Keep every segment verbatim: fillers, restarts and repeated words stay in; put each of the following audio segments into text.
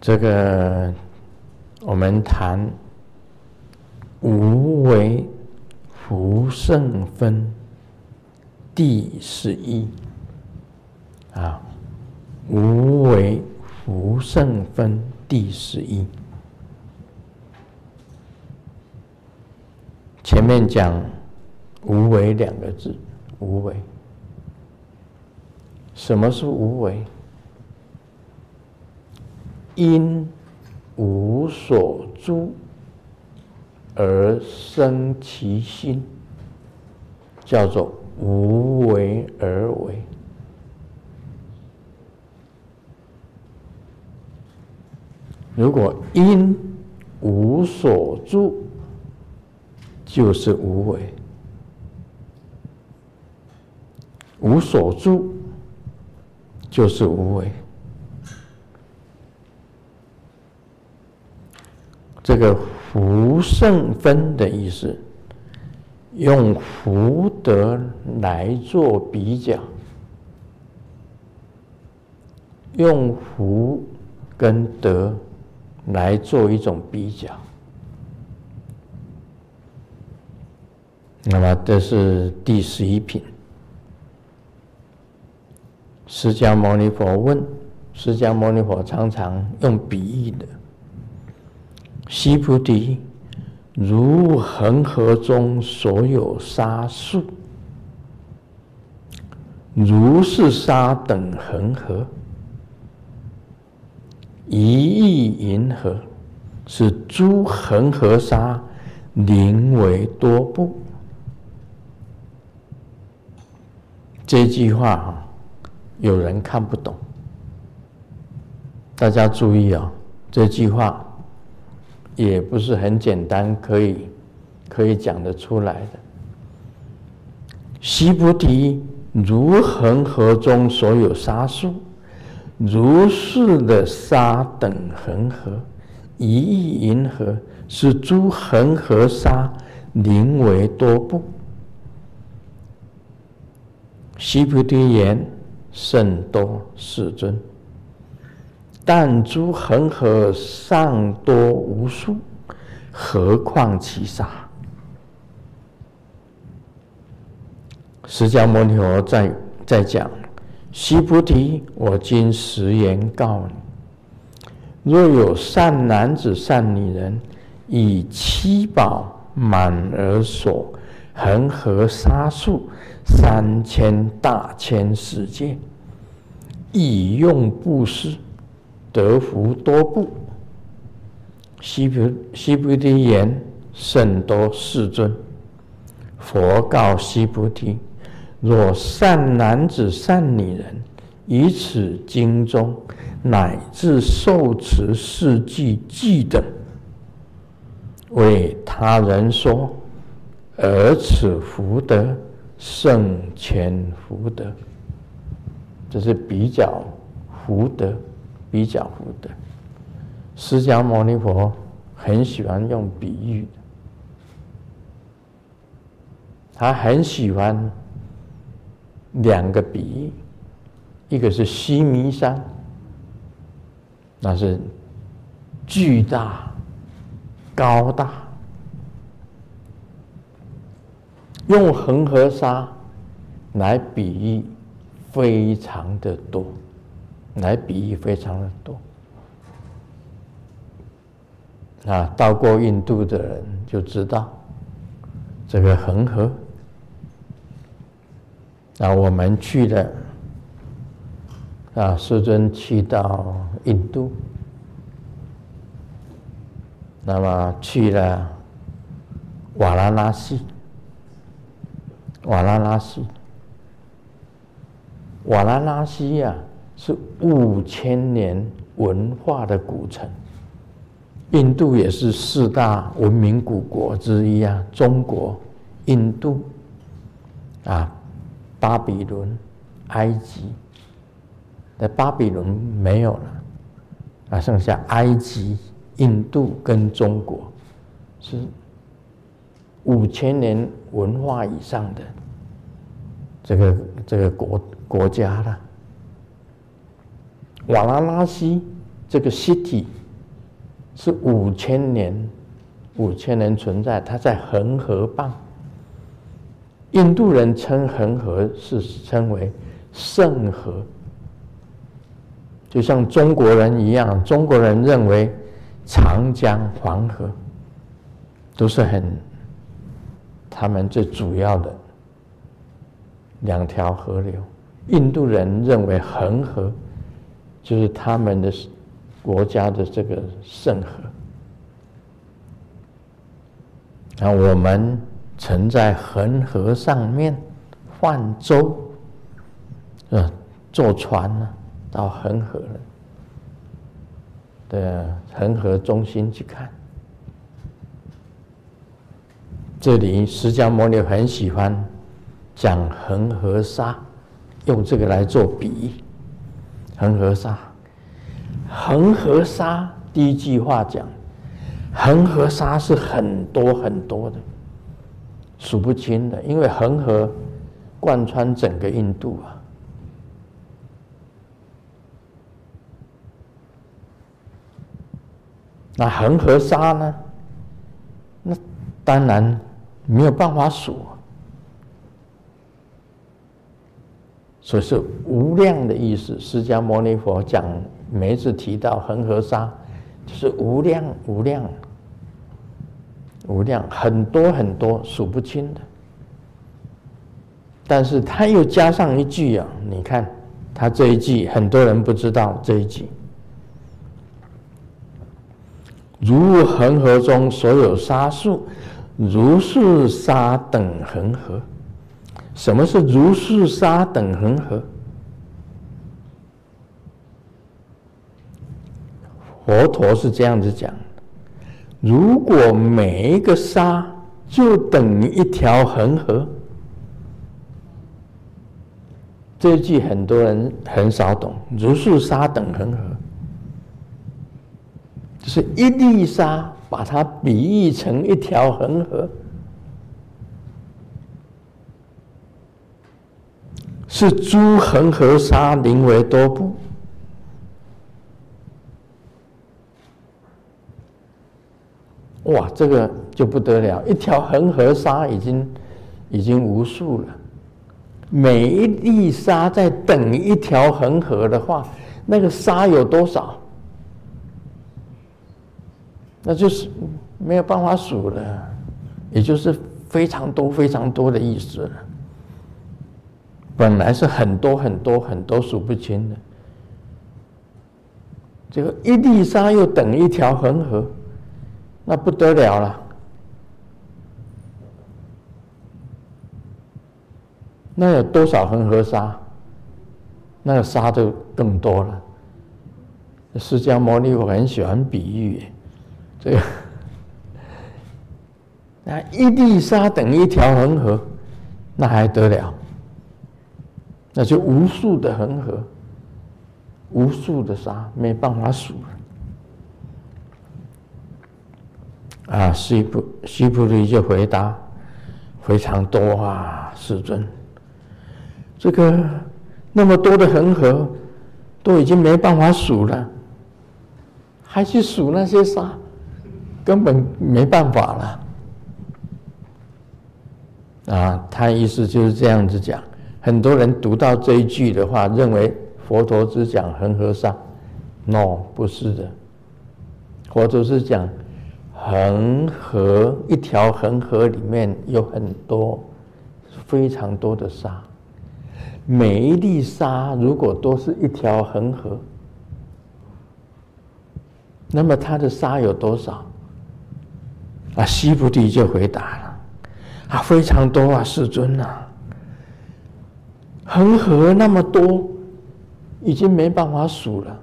这个我们谈无为福圣分第十一啊，无为福圣分第十一。前面讲无为两个字，无为。什么是无为？因无所住而生其心，叫做无为而为。如果因无所住，就是无为。无所住就是无为。这个福圣分的意思，用福德来做比较，用福跟德来做一种比较。那么这是第十一品。释迦牟尼佛问，释迦牟尼佛常常用比喻的。须菩提，如恒河中所有沙数，如是沙等恒河，一亿银河，是诸恒河沙，宁为多不？这句话啊，有人看不懂。大家注意啊、哦，这句话也不是很简单，可以可以讲得出来的。须菩提，如恒河中所有沙数，如是的沙等恒河，一亿银河，是诸恒河沙，宁为多不？须菩提言：甚多，世尊。但诸恒河尚多无数，何况其沙？释迦牟尼佛在在讲：须菩提，我今实言告你，若有善男子、善女人，以七宝满而所恒河沙数三千大千世界，以用布施。得福多不？须菩提言：甚多，世尊。佛告须菩提：若善男子、善女人，于此经中乃至受持四句偈等，为他人说，而此福德胜前福德。这是比较福德。比较福德，释迦牟尼佛很喜欢用比喻的，他很喜欢两个比喻，一个是须弥山，那是巨大高大，用恒河沙来比喻非常的多。来比喻非常的多啊！到过印度的人就知道这个恒河。那我们去的啊，世尊去到印度，那么去了瓦拉纳西，瓦拉纳西，瓦拉纳西呀、啊。是五千年文化的古城，印度也是四大文明古国之一啊。中国、印度、啊，巴比伦、埃及，那巴比伦没有了，啊，剩下埃及、印度跟中国，是五千年文化以上的这个这个国国家了。瓦拉纳西这个 city 是五千年五千年存在，它在恒河畔。印度人称恒河是称为圣河，就像中国人一样，中国人认为长江、黄河都是很他们最主要的两条河流。印度人认为恒河就是他们的国家的这个圣河。那我们曾在恒河上面泛舟，呃，坐船呢、啊、到恒河的恒河中心去看。这里释迦牟尼很喜欢讲恒河沙，用这个来做比喻。恒河沙，恒河沙第一句话讲，恒河沙是很多很多的。数不清的，因为恒河贯穿整个印度啊。那恒河沙呢？那当然没有办法数，所以是无量的意思。释迦牟尼佛讲，每一次提到恒河沙，就是无量无量。无量，很多很多，数不清的。但是他又加上一句啊，你看他这一句，很多人不知道这一句。如恒河中所有沙数，如是沙等恒河。什么是如是沙等恒河？佛陀是这样子讲。如果每一个沙就等于一条恒河，这一句很多人很少懂。如是沙等恒河，就是一粒沙把它比喻成一条恒河，是诸恒河沙宁为多部。哇，这个就不得了！一条恒河沙已经已经无数了，每一粒沙在等一条恒河的话，那个沙有多少？那就是没有办法数了，也就是非常多非常多的意思了。本来是很多很多很多数不清的，这个一粒沙又等一条恒河。那不得了了，那有多少恒河沙？那个沙就更多了。释迦牟尼我很喜欢比喻，这个那一粒沙等一条恒河，那还得了？那就无数的恒河，无数的沙，没办法数了。啊，须菩须菩提就回答：“非常多啊，世尊。这个那么多的恒河，都已经没办法数了，还去数那些沙，根本没办法了。”啊，他意思就是这样子讲。很多人读到这一句的话，认为佛陀只讲恒河沙 ，no， 不是的，佛陀是讲。恒河，一条恒河里面有很多非常多的沙，每一粒沙如果都是一条恒河，那么它的沙有多少？啊，须菩提就回答了：啊，非常多啊，世尊啊！恒河那么多，已经没办法数了。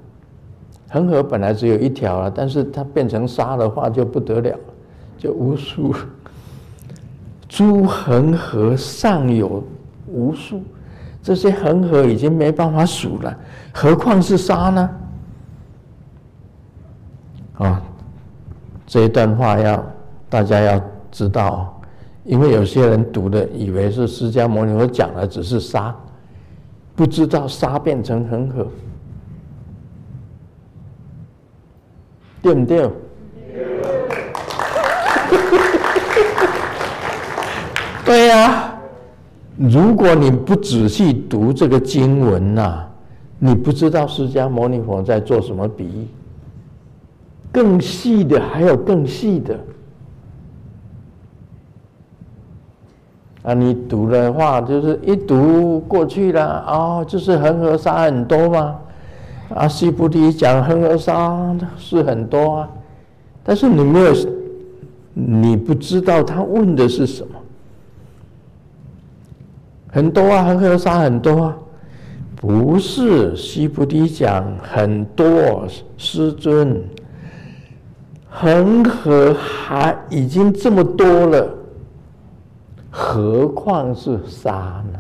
恒河本来只有一条了，但是它变成沙的话就不得了，就无数。诸恒河尚有无数，这些恒河已经没办法数了，何况是沙呢？啊，这一段话要大家要知道、哦，因为有些人读的以为是释迦牟尼佛讲的只是沙，不知道沙变成恒河。对不对？对啊，如果你不仔细读这个经文呐、啊，你不知道释迦牟尼佛在做什么比喻。更细的还有更细的啊！你读的话，就是一读过去了啊、哦，就是恒河沙很多嘛。啊，须菩提讲恒河沙是很多啊，但是你没有，你不知道他问的是什么。很多啊，恒河沙很多啊，不是须菩提讲很多，师尊。恒河还已经这么多了，何况是沙呢？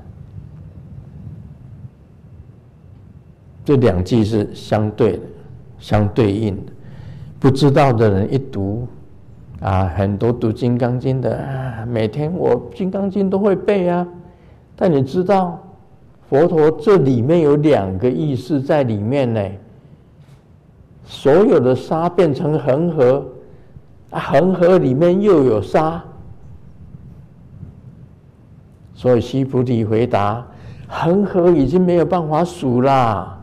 这两句是相对的、相对应的。不知道的人一读，啊，很多读《金刚经》的，啊、每天我《金刚经》都会背啊。但你知道，佛陀这里面有两个意思在里面呢。所有的沙变成恒河，啊，恒河里面又有沙，所以须菩提回答：恒河已经没有办法数啦，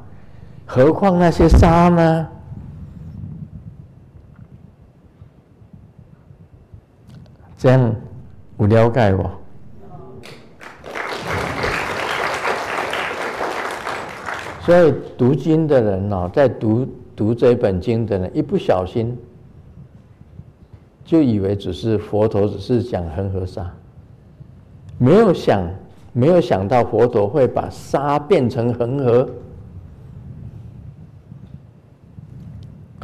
何况那些沙呢？这样有了解不？所以读经的人哦，在读。读这本经的人一不小心就以为只是佛陀只是讲恒河沙，没有想没有想到佛陀会把沙变成恒河，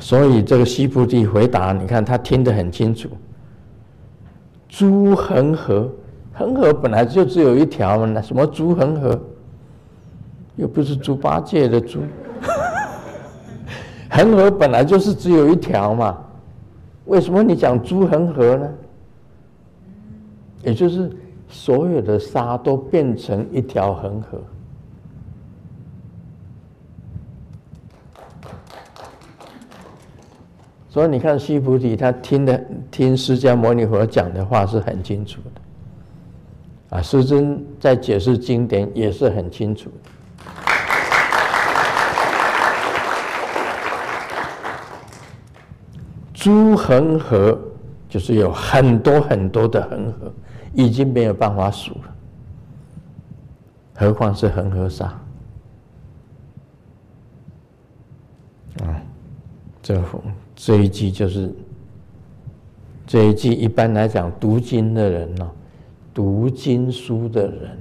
所以这个须菩提回答，你看他听得很清楚。诸恒河，恒河本来就只有一条嘛，什么诸恒河？又不是猪八戒的猪。恒河本来就是只有一条嘛，为什么你讲诸恒河呢？也就是所有的沙都变成一条恒河，所以你看须菩提他听的听释迦牟尼佛讲的话是很清楚的，啊，师尊在解释经典也是很清楚的。诸恒河就是有很多很多的恒河，已经没有办法数了，何况是恒河沙？啊，这这一句就是这一句。一般来讲，读经的人呢、哦，读经书的人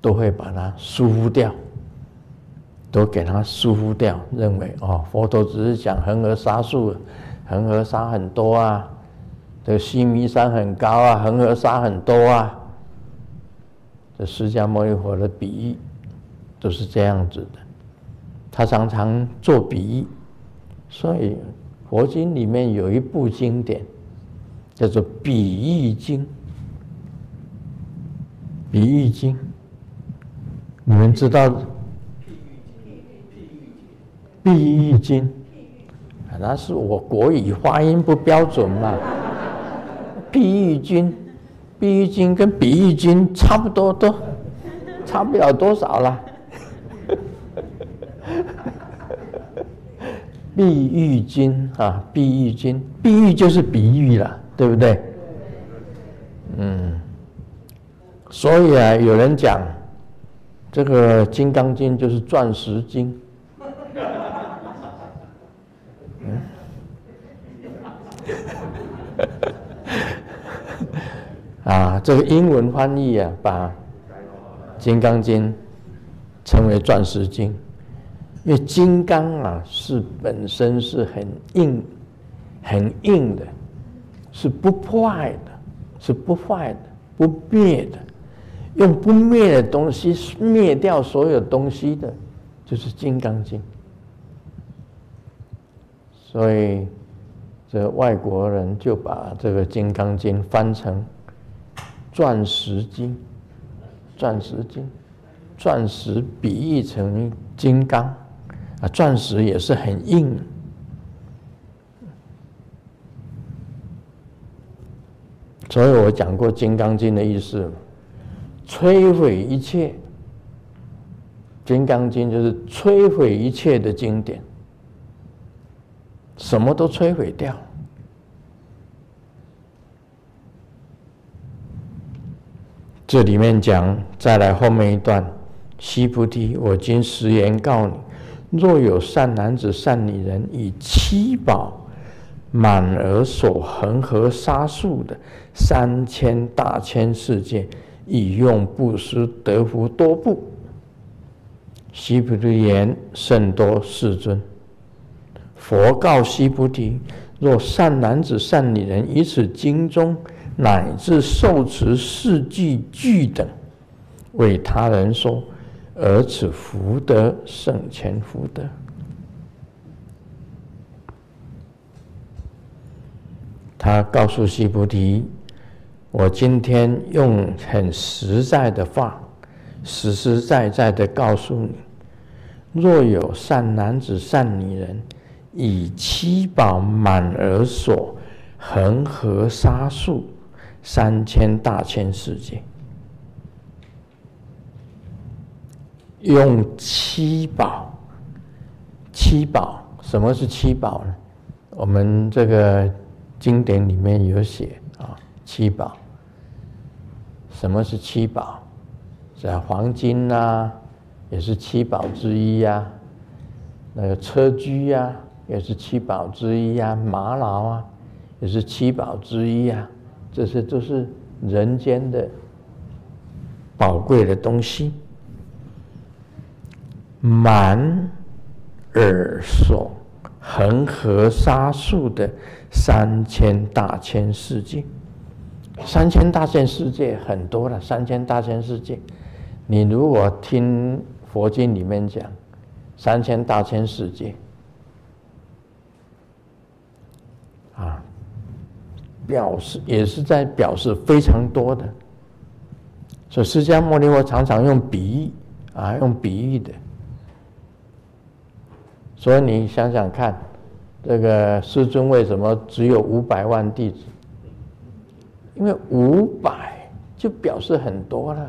都会把它疏忽掉，都给它疏忽掉，认为哦，佛陀只是讲恒河沙数。恒河沙很多啊，这须弥山很高啊，恒河沙很多啊。这释迦牟尼佛的比喻都是这样子的，他常常做比喻，所以佛经里面有一部经典叫做《比喻经》，《比喻经》，你们知道？《比喻经》。那是我国语发音不标准嘛？比喻经，比喻经跟比喻经差不多，都差不了多少啦。比喻经啊，比喻经，比喻就是比喻啦，对不对？嗯，所以啊，有人讲这个《金刚经》就是钻石经。啊，这个英文翻译啊，把《金刚经》称为钻石经，因为金刚啊是本身是很硬、很硬的，是不坏的，是不坏的、不灭的，用不灭的东西灭掉所有东西的，就是《金刚经》。所以，这外国人就把这个《金刚经》翻成钻石经，钻石经，钻石比喻成金刚，啊，钻石也是很硬，所以我讲过《金刚经》的意思，摧毁一切。《金刚经》就是摧毁一切的经典，什么都摧毁掉。这里面讲，再来后面一段，须菩提，我今实言告你。 若有善男子、善女人，以七宝满而所恒河沙数的三千大千世界，以用布施得福多不？须菩提言甚多，世尊。佛告须菩提：若善男子、善女人，以此经中乃至受持四句句等，为他人说。 而此福德胜前福德，他告诉须菩提：“我今天用很实在的话，实实在在的告诉你：若有善男子、善女人，以七宝满而所恒河沙数三千大千世界。” 用七宝，七宝，什么是七宝呢？我们这个经典里面有写啊，七宝。什么是七宝？是啊，黄金啊，也是七宝之一呀、啊。那个砗磲呀，也是七宝之一呀、啊。玛瑙啊，也是七宝之一呀、啊。这些都是人间的宝贵的东西。 满而所恒河沙数的三千大千世界，三千大千世界很多了。三千大千世界，你如果听佛经里面讲三千大千世界，啊，表示也是在表示非常多的。所以释迦牟尼佛常常用比喻啊，用比喻的。 所以你想想看，这个世尊为什么只有五百万弟子？因为五百就表示很多了。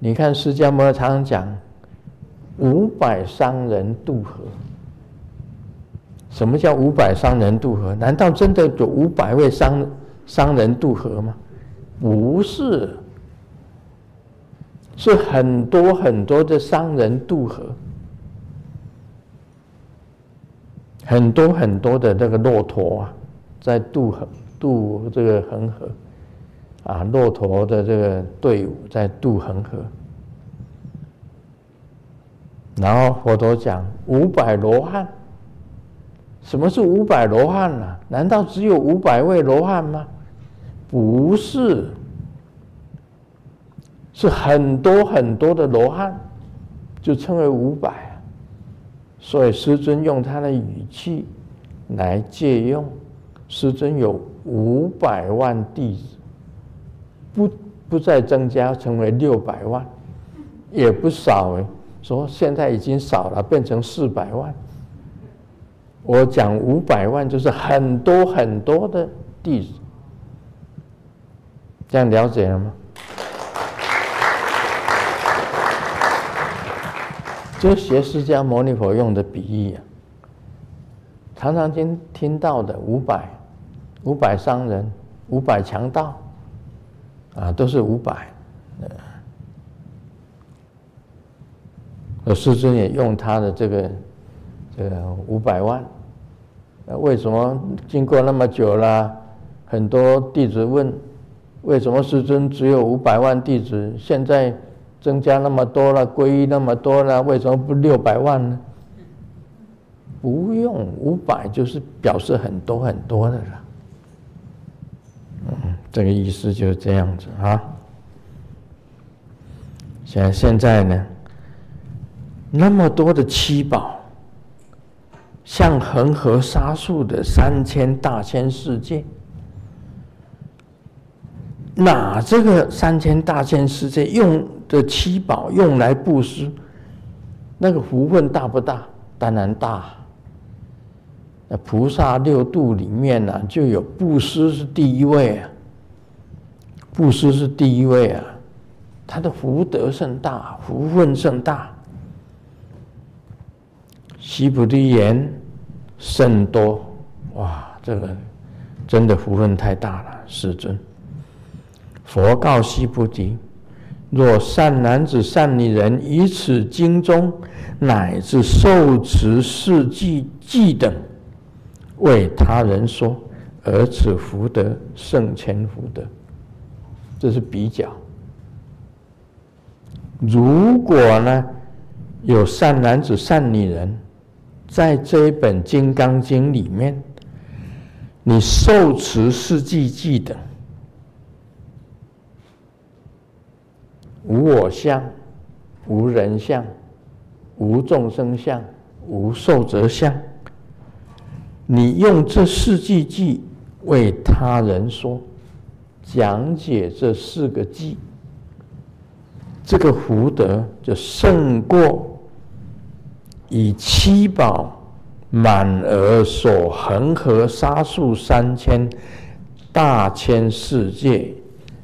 你看释迦牟尼常常讲“五百商人渡河”，什么叫“五百商人渡河”？难道真的有五百位商商人渡河吗？不是，是很多很多的商人渡河。 很多很多的那个骆驼啊，在渡渡这个恒河，啊，骆驼的这个队伍在渡恒河。然后佛陀讲五百罗汉，什么是五百罗汉啊？难道只有五百位罗汉吗？不是，是很多很多的罗汉，就称为五百。 所以师尊用他的语气来借用，师尊有五百万弟子，不不再增加成为六百万，也不少哎，说现在已经少了，变成四百万。我讲五百万就是很多很多的弟子，这样了解了吗？ 就学释迦牟尼佛用的比喻啊，常常听听到的五百、五百商人、五百强盗，啊，都是五百。呃，世尊也用他的这个这个五百万，为什么经过那么久了，很多弟子问，为什么世尊只有五百万弟子？现在？ 增加那么多了，皈依那么多了，为什么不六百万呢？不用，五百就是表示很多很多的了。嗯，这个意思就是这样子啊。像现在呢，那么多的七宝，像恒河沙数的三千大千世界。 拿这个三千大千世界用的七宝用来布施，那个福分大不大？当然大。那菩萨六度里面呢、啊，就有布施是第一位啊，布施是第一位啊，他的福德甚大，福分甚大。须菩提言甚多，哇，这个真的福分太大了，世尊。佛告须菩提：若善男子、善女人于此经中乃至受持四句偈等，为他人说，而此福德胜前福德。这是比较。如果呢，有善男子、善女人，在这一本《金刚经》里面，你受持四句偈等。无我相，无人相，无众生相，无寿者相。你用这四句偈为他人说，讲解这四个偈，这个福德就胜过以七宝满而所恒河沙数三千大千世界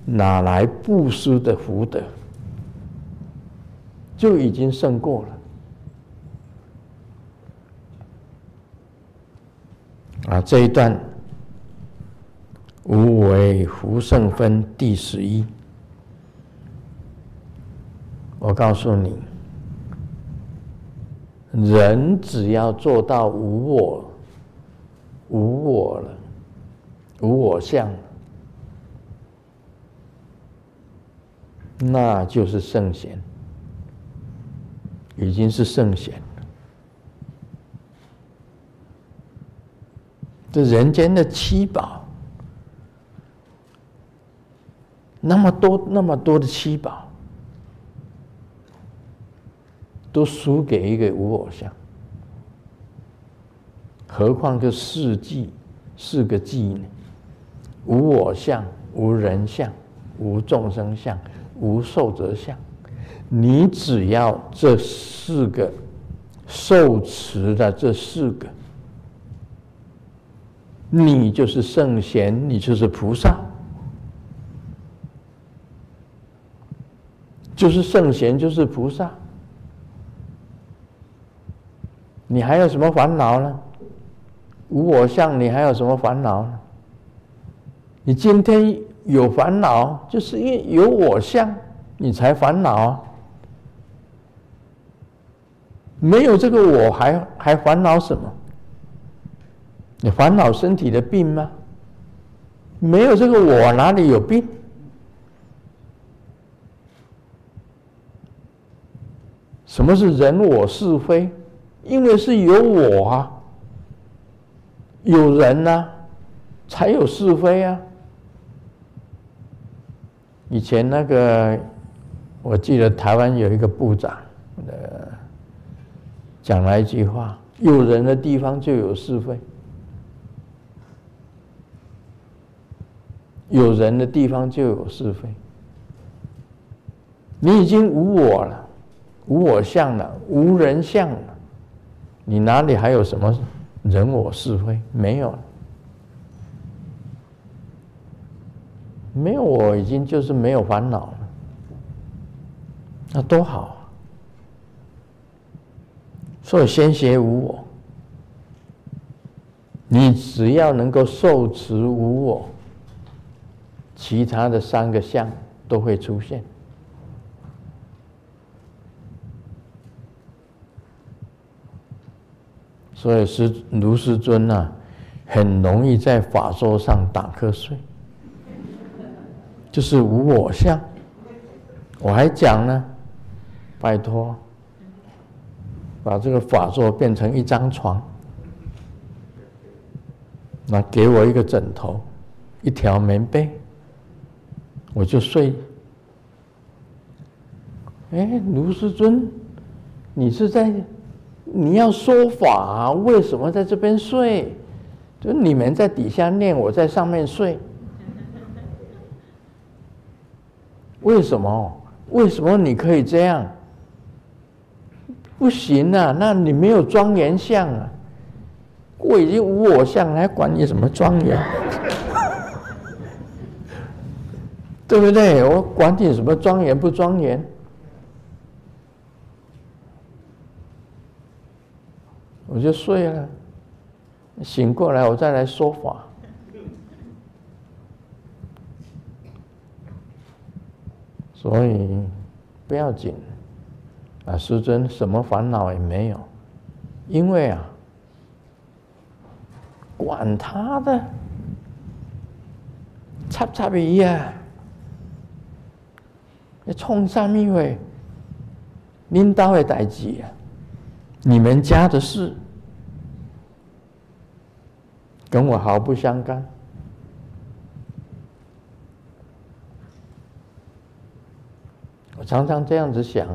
哪来布施的福德。就已经胜过了啊！这一段无为福胜分第十一，我告诉你，人只要做到无我，无我了，无我相，那就是圣贤。已经是圣贤了。这人间的七宝，那么多那么多的七宝，都输给一个无我相，何况这四句四个偈呢？无我相、无人相、无众生相、无寿者相。你只要这四个受持的这四个，你就是圣贤，你就是菩萨，就是圣贤，就是菩萨。你还有什么烦恼呢？无我相，你还有什么烦恼呢？你今天有烦恼，就是因为有我相，你才烦恼啊。没有这个我还还烦恼什么？你烦恼身体的病吗？没有这个我哪里有病？什么是人我是非？因为是有我啊，有人啊，才有是非啊。以前那个我记得台湾有一个部长，呃讲了一句话：有人的地方就有是非，有人的地方就有是非。你已经无我了，无我相了，无人相了，你哪里还有什么人我是非？没有了，没有我已经就是没有烦恼了，那多好啊！所以先学无我，你只要能够受持无我，其他的三个相都会出现。所以是卢师尊啊，很容易在法座上打瞌睡，就是无我相。我还讲呢，拜托，把这个法座变成一张床，那给我一个枕头，一条棉被，我就睡。哎，卢师尊，你是在你要说法、啊，为什么在这边睡？就你们在底下念，我在上面睡，为什么？为什么你可以这样？不行啊，那你没有庄严相啊！我已经无我相，还管你什么庄严？对不对？我管你什么庄严不庄严？我就睡了，醒过来我再来说法。所以不要紧，啊，师尊什么烦恼也没有，因为啊。 管他的，插插鼻啊！你创啥咪会？领导的代志啊，你们家的事，跟我毫不相干。我常常这样子想，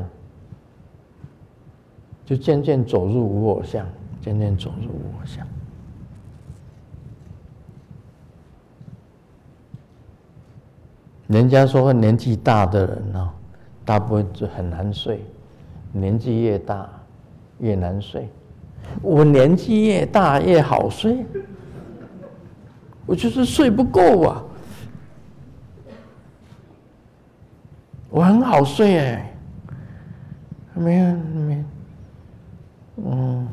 就渐渐走入无我相，渐渐走入无我相。 人家说年纪大的人哦，大部分就很难睡，年纪越大越难睡。我年纪越大越好睡，我就是睡不够啊，我很好睡哎，没有没，嗯，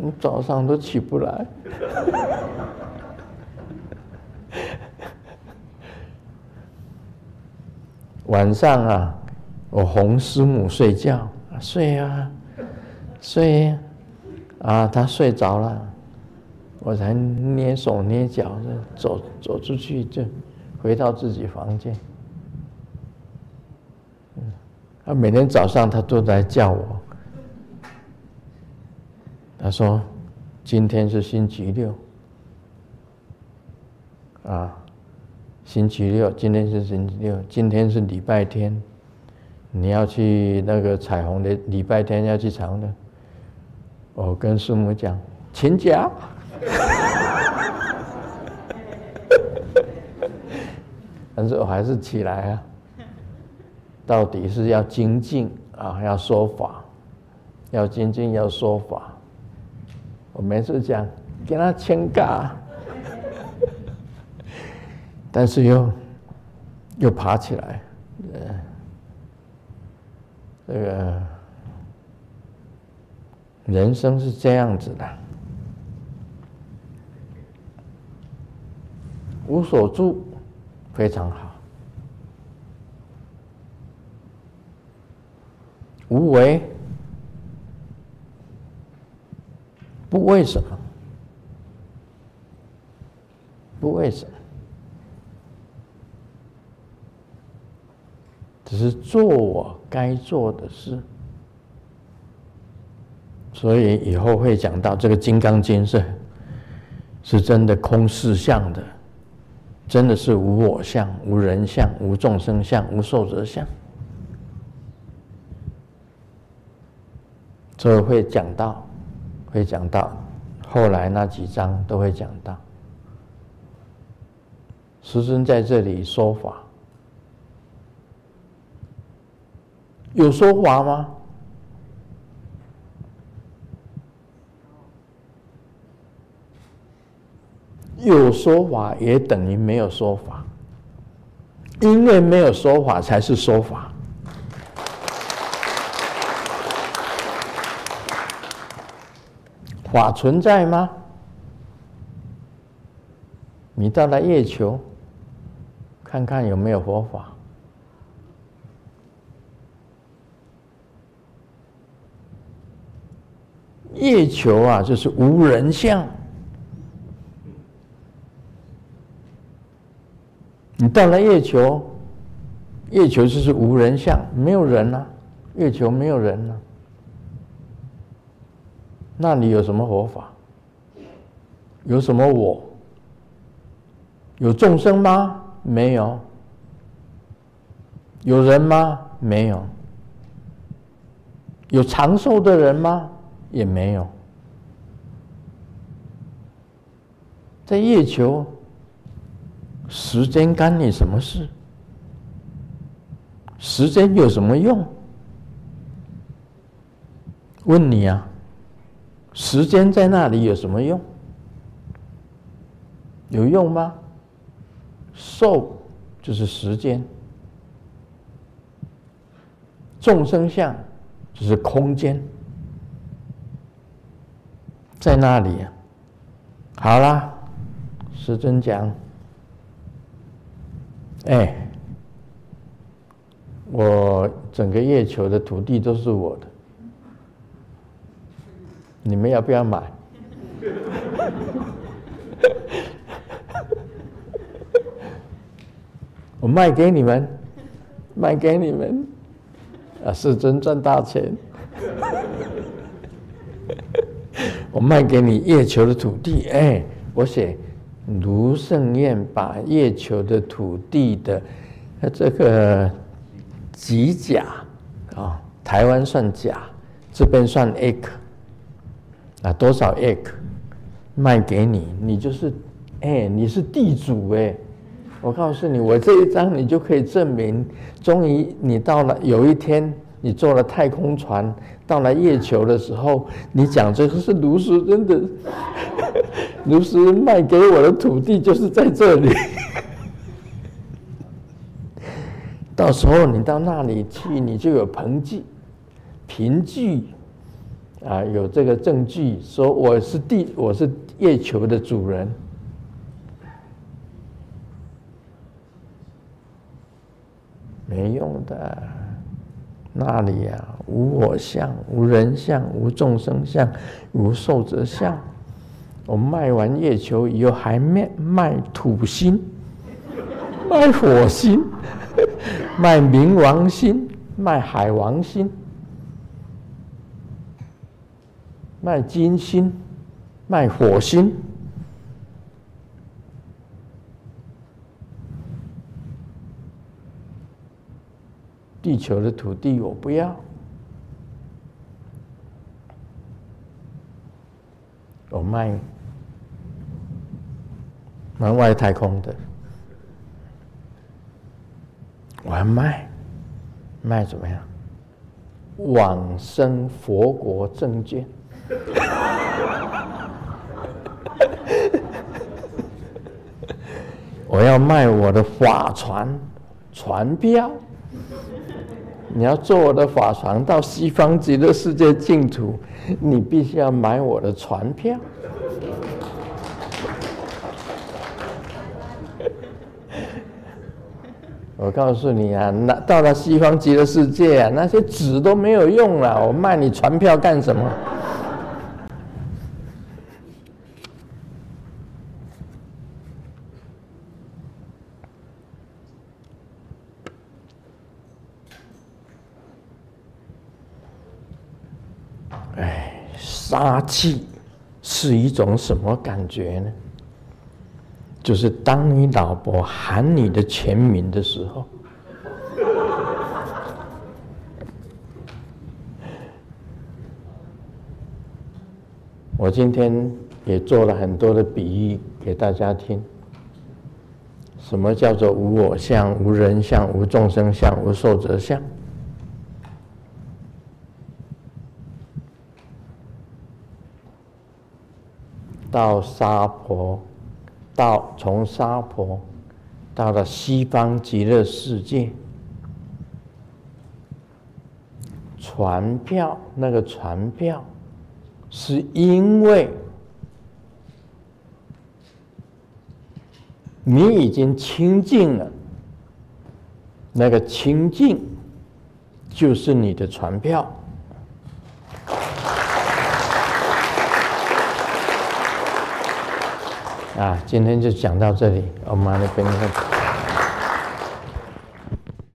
我早上都起不来。晚上啊，我哄师母睡觉，睡啊，睡啊，啊，她睡着了，我才捏手捏脚的走走出去，就回到自己房间。嗯，她每天早上她都来叫我，她说今天是星期六，啊。 星期六，今天是星期六，今天是礼拜天，你要去那个彩虹的礼拜天要去彩虹的，我跟师母讲请假，但是我还是起来啊，到底是要精进啊，要说法，要精进要说法，我每次讲给他请假。 但是又又爬起来，呃，这个人生是这样子的，无所住非常好，无为不为什么，不为什么。 只是做我该做的事，所以以后会讲到这个《金刚经》是是真的空四相的，真的是无我相、无人相、无众生相、无寿者相，所以会讲到，会讲到，后来那几章都会讲到。师尊在这里说法。 有说法吗？有说法也等于没有说法，因为没有说法才是说法。法存在吗？你到了月球，看看有没有佛法。 月球啊，就是无人相。你到了月球，月球就是无人相，没有人啊，月球没有人啊。那你有什么佛法？有什么我？有众生吗？没有。有人吗？没有。有长寿的人吗？ 也没有，在月球，时间干你什么事？时间有什么用？问你啊，时时间在那里有什么用？有用吗？受就是时间，众生相就是空间，在那里啊。好啦，师尊讲，哎，我整个月球的土地都是我的，你们要不要买？我卖给你们，卖给你们，啊，世尊赚大钱！我卖给你月球的土地，哎，我写卢胜彦把月球的土地的这个几甲啊、哦，台湾算甲，这边算 acre 啊，多少 acre 卖给你，你就是哎，你是地主哎。我告诉你，我这一张你就可以证明，终于你到了有一天，你坐了太空船到了月球的时候，你讲这个是卢师尊的，卢师尊卖给我的土地就是在这里。到时候你到那里去，你就有凭据，凭据啊，有这个证据说我是地，我是月球的主人。没用的，那里啊，无我相、无人相、无众生相、无寿者相。我卖完月球以后，还卖卖土星、卖火星、卖冥王星、卖海王星、卖金星、卖火星。地球的土地我不要，我卖门外太空的，我要卖卖怎么样？往生佛国证券，我要卖我的法船船标。你要坐我的法船到西方极乐世界净土，你必须要买我的船票。我告诉你啊，到了西方极乐世界啊，那些纸都没有用了，我卖你船票干什么？杀气是一种什么感觉呢？就是当你老婆喊你的全名的时候，我今天也做了很多的比喻给大家听。什么叫做无我相、无人相、无众生相、无寿者相？到娑婆，到从娑婆到了西方极乐世界，船票那个船票，是因为你已经清净了，那个清净就是你的船票。啊，今天就讲到这里，我们来分享。